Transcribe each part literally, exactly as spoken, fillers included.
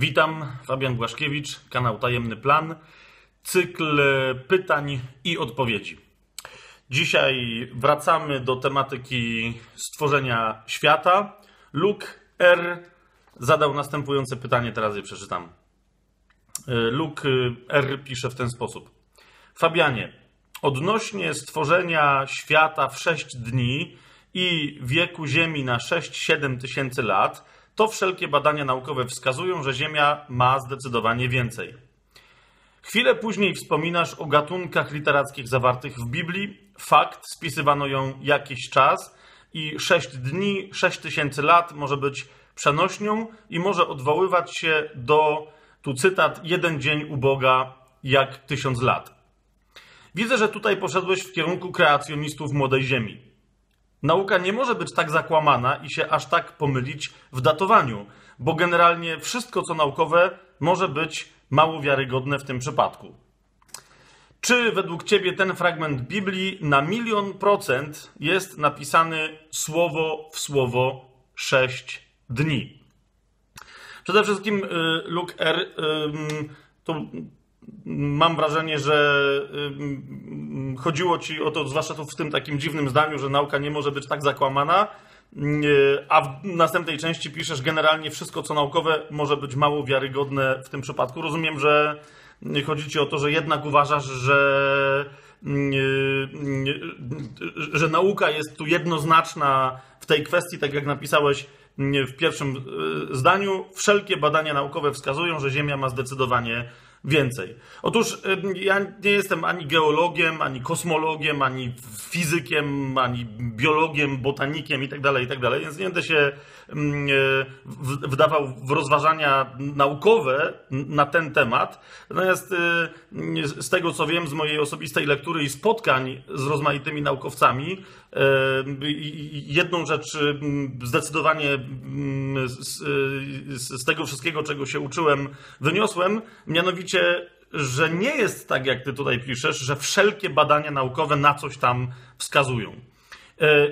Witam, Fabian Błaszkiewicz, kanał Tajemny Plan, cykl pytań i odpowiedzi. Dzisiaj wracamy do tematyki stworzenia świata. Luke R. zadał następujące pytanie, teraz je przeczytam. Luke R. pisze w ten sposób. Fabianie, odnośnie stworzenia świata w sześć dni i wieku Ziemi na sześć siedem tysięcy lat, to wszelkie badania naukowe wskazują, że Ziemia ma zdecydowanie więcej. Chwilę później wspominasz o gatunkach literackich zawartych w Biblii. Fakt, spisywano ją jakiś czas i sześć dni, sześć tysięcy lat może być przenośnią i może odwoływać się do, tu cytat, jeden dzień u Boga jak tysiąc lat. Widzę, że tutaj poszedłeś w kierunku kreacjonistów Młodej Ziemi. Nauka nie może być tak zakłamana i się aż tak pomylić w datowaniu, bo generalnie wszystko, co naukowe, może być mało wiarygodne w tym przypadku. Czy według Ciebie ten fragment Biblii na milion procent jest napisany słowo w słowo sześć dni? Przede wszystkim Luke R., to mam wrażenie, że chodziło Ci o to, zwłaszcza tu w tym takim dziwnym zdaniu, że nauka nie może być tak zakłamana, a w następnej części piszesz generalnie wszystko, co naukowe, może być mało wiarygodne w tym przypadku. Rozumiem, że chodzi Ci o to, że jednak uważasz, że, że nauka jest tu jednoznaczna w tej kwestii, tak jak napisałeś w pierwszym zdaniu. Wszelkie badania naukowe wskazują, że Ziemia ma zdecydowanie więcej. Otóż ja nie jestem ani geologiem, ani kosmologiem, ani fizykiem, ani biologiem, botanikiem itd., itd., więc nie będę się wdawał w rozważania naukowe na ten temat. Natomiast z tego, co wiem, z mojej osobistej lektury i spotkań z rozmaitymi naukowcami, jedną rzecz zdecydowanie z tego wszystkiego, czego się uczyłem, wyniosłem, mianowicie że nie jest tak, jak Ty tutaj piszesz, że wszelkie badania naukowe na coś tam wskazują.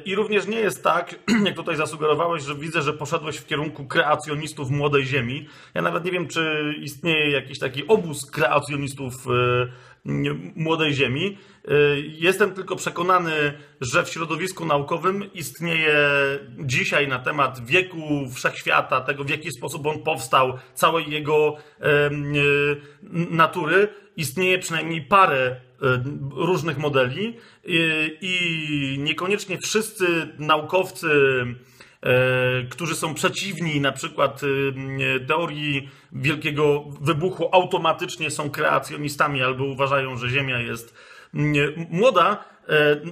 I również nie jest tak, jak tutaj zasugerowałeś, że widzę, że poszedłeś w kierunku kreacjonistów Młodej Ziemi. Ja nawet nie wiem, czy istnieje jakiś taki obóz kreacjonistów Młodej Ziemi. Jestem tylko przekonany, że w środowisku naukowym istnieje dzisiaj na temat wieku wszechświata, tego w jaki sposób on powstał, całej jego natury, istnieje przynajmniej parę różnych modeli i niekoniecznie wszyscy naukowcy, którzy są przeciwni na przykład teorii wielkiego wybuchu, automatycznie są kreacjonistami albo uważają, że Ziemia jest młoda,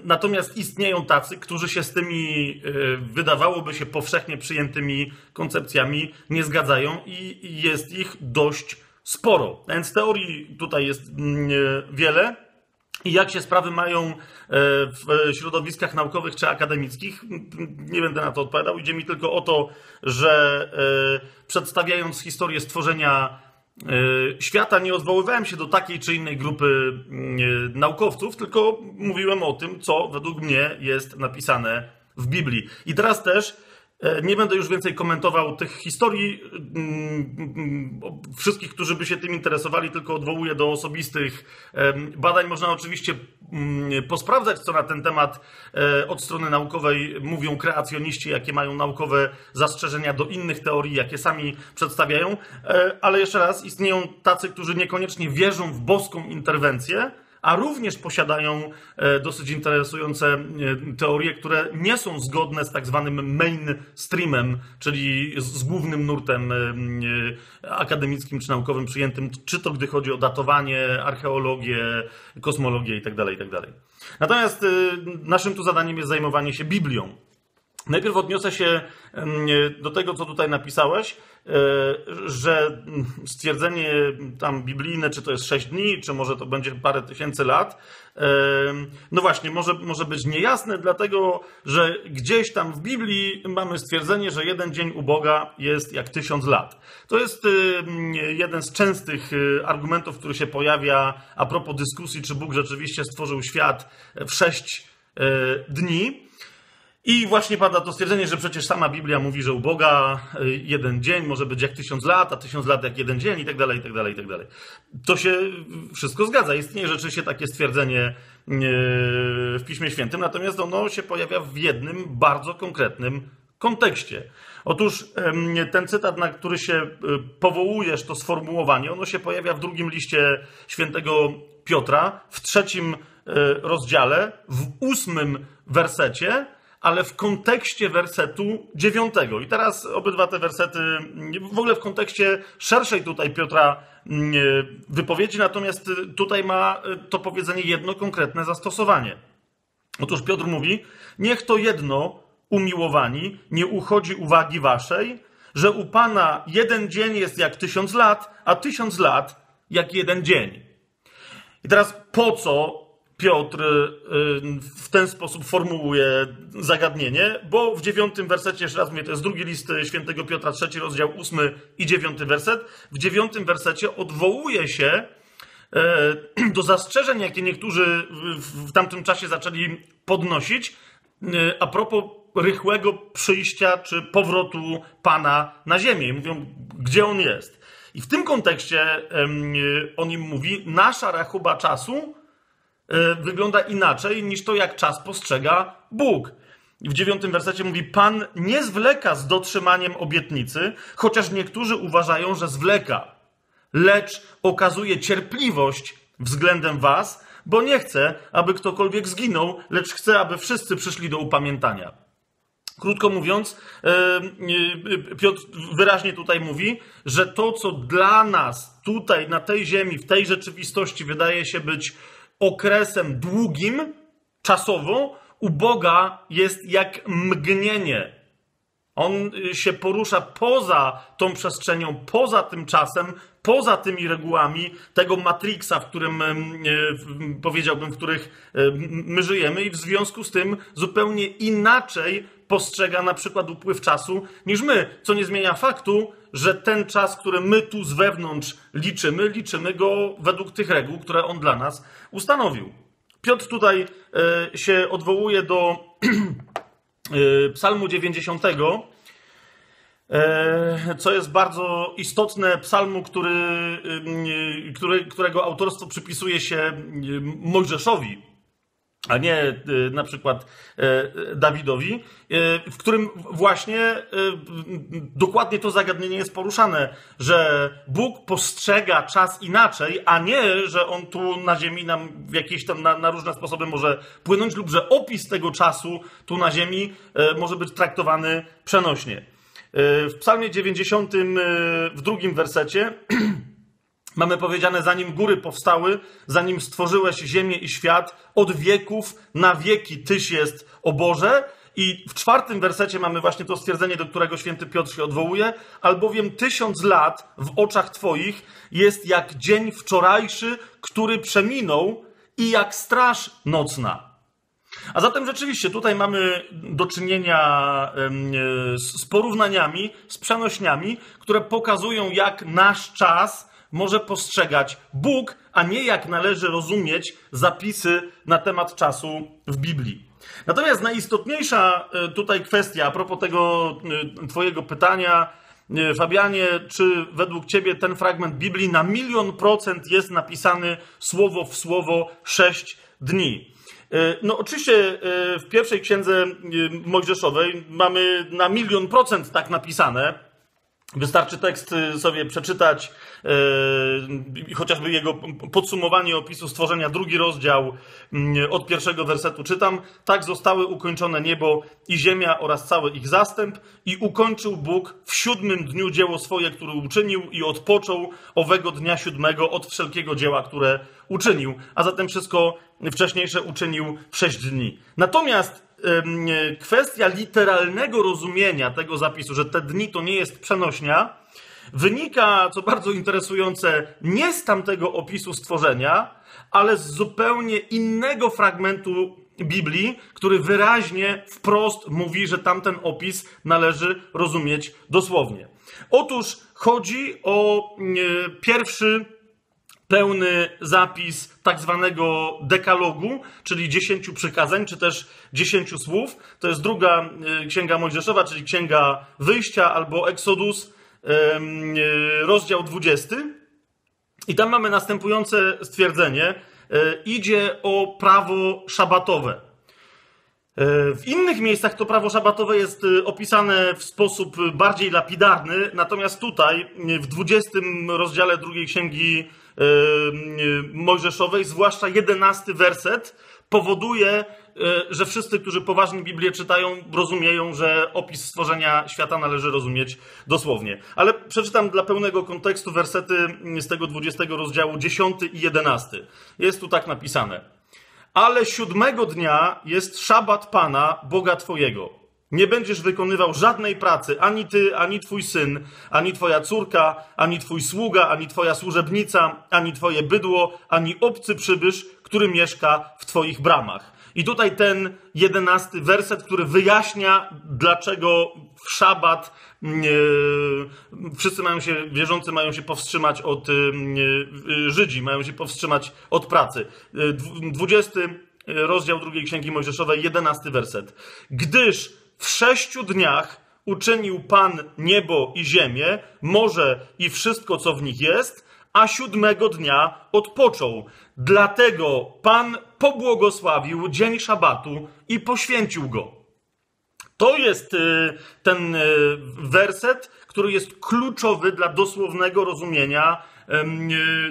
natomiast istnieją tacy, którzy się z tymi, wydawałoby się, powszechnie przyjętymi koncepcjami nie zgadzają i jest ich dość sporo. Więc teorii tutaj jest wiele. I jak się sprawy mają w środowiskach naukowych czy akademickich, nie będę na to odpowiadał. Idzie mi tylko o to, że przedstawiając historię stworzenia świata nie odwoływałem się do takiej czy innej grupy naukowców, tylko mówiłem o tym, co według mnie jest napisane w Biblii. I teraz też nie będę już więcej komentował tych historii. Wszystkich, którzy by się tym interesowali, tylko odwołuję do osobistych badań. Można oczywiście posprawdzać, co na ten temat od strony naukowej mówią kreacjoniści, jakie mają naukowe zastrzeżenia do innych teorii, jakie sami przedstawiają. Ale jeszcze raz, istnieją tacy, którzy niekoniecznie wierzą w boską interwencję, a również posiadają dosyć interesujące teorie, które nie są zgodne z tak zwanym mainstreamem, czyli z głównym nurtem akademickim czy naukowym przyjętym, czy to gdy chodzi o datowanie, archeologię, kosmologię itd., itd. Natomiast naszym tu zadaniem jest zajmowanie się Biblią. Najpierw odniosę się do tego, co tutaj napisałeś, że stwierdzenie tam biblijne, czy to jest sześć dni, czy może to będzie parę tysięcy lat, no właśnie, może, może być niejasne, dlatego że gdzieś tam w Biblii mamy stwierdzenie, że jeden dzień u Boga jest jak tysiąc lat. To jest jeden z częstych argumentów, który się pojawia a propos dyskusji, czy Bóg rzeczywiście stworzył świat w sześć dni. I właśnie pada to stwierdzenie, że przecież sama Biblia mówi, że u Boga jeden dzień może być jak tysiąc lat, a tysiąc lat jak jeden dzień i tak dalej, i tak dalej, i tak dalej. To się wszystko zgadza. Istnieje rzeczywiście takie stwierdzenie w Piśmie Świętym, natomiast ono się pojawia w jednym bardzo konkretnym kontekście. Otóż ten cytat, na który się powołujesz, to sformułowanie, ono się pojawia w drugim liście świętego Piotra, w trzecim rozdziale, w ósmym wersecie, ale w kontekście wersetu dziewiątego. I teraz obydwa te wersety, w ogóle w kontekście szerszej tutaj Piotra wypowiedzi, natomiast tutaj ma to powiedzenie jedno konkretne zastosowanie. Otóż Piotr mówi, niech to jedno, umiłowani, nie uchodzi uwagi waszej, że u Pana jeden dzień jest jak tysiąc lat, a tysiąc lat jak jeden dzień. I teraz po co Piotr w ten sposób formułuje zagadnienie, bo w dziewiątym wersecie, jeszcze raz mówię, to jest drugi list świętego Piotra, trzeci rozdział, ósmy i dziewiąty werset, w dziewiątym wersecie odwołuje się do zastrzeżeń, jakie niektórzy w tamtym czasie zaczęli podnosić a propos rychłego przyjścia czy powrotu Pana na ziemię. I mówią, gdzie On jest. I w tym kontekście on im mówi, nasza rachuba czasu wygląda inaczej niż to, jak czas postrzega Bóg. I w dziewiątym wersecie mówi, Pan nie zwleka z dotrzymaniem obietnicy, chociaż niektórzy uważają, że zwleka, lecz okazuje cierpliwość względem was, bo nie chce, aby ktokolwiek zginął, lecz chce, aby wszyscy przyszli do upamiętania. Krótko mówiąc, Piotr wyraźnie tutaj mówi, że to, co dla nas tutaj, na tej ziemi, w tej rzeczywistości wydaje się być okresem długim, czasowo, u Boga jest jak mgnienie. On się porusza poza tą przestrzenią, poza tym czasem, poza tymi regułami tego Matrixa, w którym, powiedziałbym, w których my żyjemy i w związku z tym zupełnie inaczej postrzega na przykład upływ czasu niż my, co nie zmienia faktu, że ten czas, który my tu z wewnątrz liczymy, liczymy go według tych reguł, które on dla nas ustanowił. Piotr tutaj y, się odwołuje do y, Psalmu dziewięćdziesiątego, y, co jest bardzo istotne, psalmu, który, y, który, którego autorstwo przypisuje się Mojżeszowi, a nie na przykład Dawidowi, w którym właśnie dokładnie to zagadnienie jest poruszane, że Bóg postrzega czas inaczej, a nie, że On tu na ziemi nam w jakieś tam na, na różne sposoby może płynąć lub że opis tego czasu tu na ziemi może być traktowany przenośnie. W Psalmie dziewięćdziesiątym w drugim wersecie mamy powiedziane, zanim góry powstały, zanim stworzyłeś ziemię i świat, od wieków na wieki Tyś jest, o Boże. I w czwartym wersecie mamy właśnie to stwierdzenie, do którego święty Piotr się odwołuje, albowiem tysiąc lat w oczach Twoich jest jak dzień wczorajszy, który przeminął i jak straż nocna. A zatem rzeczywiście tutaj mamy do czynienia z porównaniami, z przenośniami, które pokazują, jak nasz czas może postrzegać Bóg, a nie jak należy rozumieć zapisy na temat czasu w Biblii. Natomiast najistotniejsza tutaj kwestia, a propos tego Twojego pytania, Fabianie, czy według Ciebie ten fragment Biblii na milion procent jest napisany słowo w słowo sześć dni? No oczywiście w pierwszej księdze Mojżeszowej mamy na milion procent tak napisane. Wystarczy tekst sobie przeczytać, yy, chociażby jego podsumowanie opisu stworzenia, drugi rozdział, yy, od pierwszego wersetu czytam. Tak zostały ukończone niebo i ziemia oraz cały ich zastęp i ukończył Bóg w siódmym dniu dzieło swoje, które uczynił i odpoczął owego dnia siódmego od wszelkiego dzieła, które uczynił, a zatem wszystko wcześniejsze uczynił w sześć dni. Natomiast kwestia literalnego rozumienia tego zapisu, że te dni to nie jest przenośnia, wynika, co bardzo interesujące, nie z tamtego opisu stworzenia, ale z zupełnie innego fragmentu Biblii, który wyraźnie, wprost mówi, że tamten opis należy rozumieć dosłownie. Otóż chodzi o pierwszy pełny zapis tak zwanego dekalogu, czyli dziesięciu przykazań, czy też dziesięciu słów. To jest druga księga Mojżeszowa, czyli księga Wyjścia albo Exodus, rozdział dwudziesty. I tam mamy następujące stwierdzenie. Idzie o prawo szabatowe. W innych miejscach to prawo szabatowe jest opisane w sposób bardziej lapidarny, natomiast tutaj w dwudziestym rozdziale drugiej księgi Mojżeszowej, zwłaszcza jedenasty werset, powoduje, że wszyscy, którzy poważnie Biblię czytają, rozumieją, że opis stworzenia świata należy rozumieć dosłownie. Ale przeczytam dla pełnego kontekstu wersety z tego dwudziestego rozdziału, dziesiąty i jedenasty. Jest tu tak napisane. Ale siódmego dnia jest szabat Pana, Boga Twojego. Nie będziesz wykonywał żadnej pracy, ani ty, ani twój syn, ani twoja córka, ani twój sługa, ani twoja służebnica, ani twoje bydło, ani obcy przybysz, który mieszka w twoich bramach. I tutaj ten jedenasty werset, który wyjaśnia, dlaczego w szabat yy, wszyscy mają się, wierzący mają się powstrzymać od, yy, yy, Żydzi mają się powstrzymać od pracy. dwudziesty rozdział drugiej Księgi Mojżeszowej, jedenasty werset. Gdyż w sześciu dniach uczynił Pan niebo i ziemię, morze i wszystko, co w nich jest, a siódmego dnia odpoczął. Dlatego Pan pobłogosławił dzień szabatu i poświęcił go. To jest ten werset, który jest kluczowy dla dosłownego rozumienia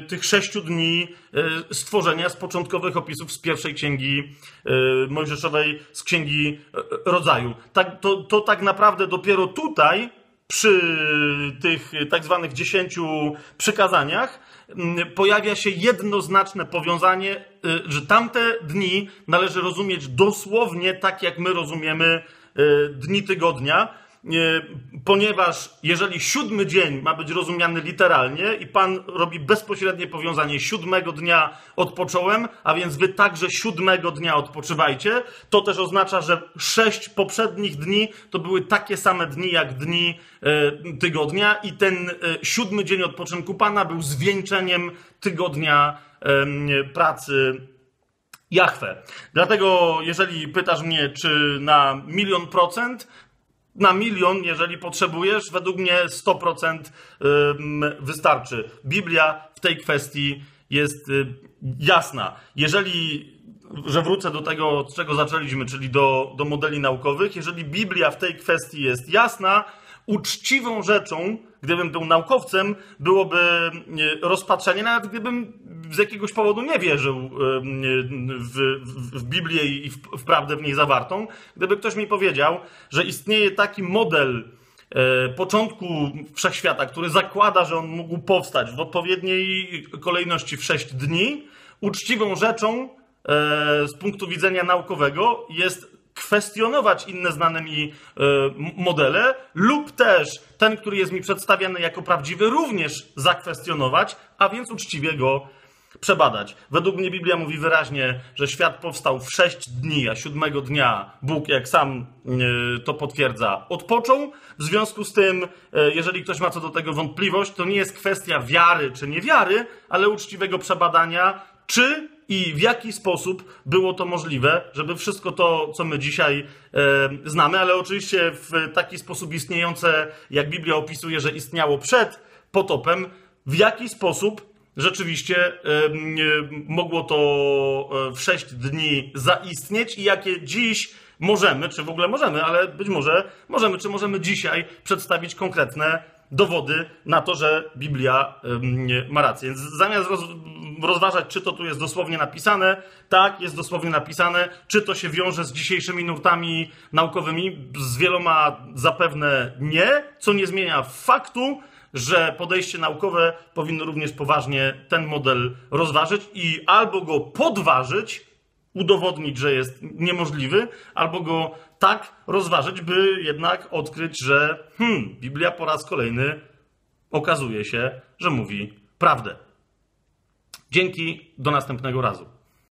tych sześciu dni stworzenia z początkowych opisów z pierwszej księgi Mojżeszowej, z księgi Rodzaju. Tak, to, to tak naprawdę dopiero tutaj, przy tych tak zwanych dziesięciu przykazaniach, pojawia się jednoznaczne powiązanie, że tamte dni należy rozumieć dosłownie tak, jak my rozumiemy dni tygodnia, ponieważ jeżeli siódmy dzień ma być rozumiany literalnie i Pan robi bezpośrednie powiązanie, siódmego dnia odpocząłem, a więc wy także siódmego dnia odpoczywajcie, to też oznacza, że sześć poprzednich dni to były takie same dni jak dni e, tygodnia i ten e, siódmy dzień odpoczynku Pana był zwieńczeniem tygodnia e, pracy Jahwe. Dlatego jeżeli pytasz mnie, czy na milion procent, na milion, jeżeli potrzebujesz, według mnie sto procent wystarczy. Biblia w tej kwestii jest jasna. Jeżeli, że wrócę do tego, od czego zaczęliśmy, czyli do, do modeli naukowych, jeżeli Biblia w tej kwestii jest jasna, uczciwą rzeczą, gdybym był naukowcem, byłoby rozpatrzenie, nawet gdybym z jakiegoś powodu nie wierzył w, w, w Biblię i w, w prawdę w niej zawartą, gdyby ktoś mi powiedział, że istnieje taki model początku wszechświata, który zakłada, że on mógł powstać w odpowiedniej kolejności w sześć dni, uczciwą rzeczą z punktu widzenia naukowego jest kwestionować inne znane mi modele lub też ten, który jest mi przedstawiany jako prawdziwy, również zakwestionować, a więc uczciwie go przebadać. Według mnie Biblia mówi wyraźnie, że świat powstał w sześć dni, a siódmego dnia Bóg, jak sam to potwierdza, odpoczął. W związku z tym, jeżeli ktoś ma co do tego wątpliwość, to nie jest kwestia wiary czy niewiary, ale uczciwego przebadania, czy i w jaki sposób było to możliwe, żeby wszystko to, co my dzisiaj e, znamy, ale oczywiście w taki sposób istniejące, jak Biblia opisuje, że istniało przed potopem, w jaki sposób rzeczywiście e, e, mogło to w sześć dni zaistnieć i jakie dziś możemy, czy w ogóle możemy, ale być może możemy, czy możemy dzisiaj przedstawić konkretne dowody na to, że Biblia y, ma rację. Więc zamiast roz, rozważać, czy to tu jest dosłownie napisane, tak, jest dosłownie napisane, czy to się wiąże z dzisiejszymi nurtami naukowymi, z wieloma zapewne nie, co nie zmienia faktu, że podejście naukowe powinno również poważnie ten model rozważyć i albo go podważyć, udowodnić, że jest niemożliwy, albo go tak rozważyć, by jednak odkryć, że hmm, Biblia po raz kolejny okazuje się, że mówi prawdę. Dzięki, do następnego razu.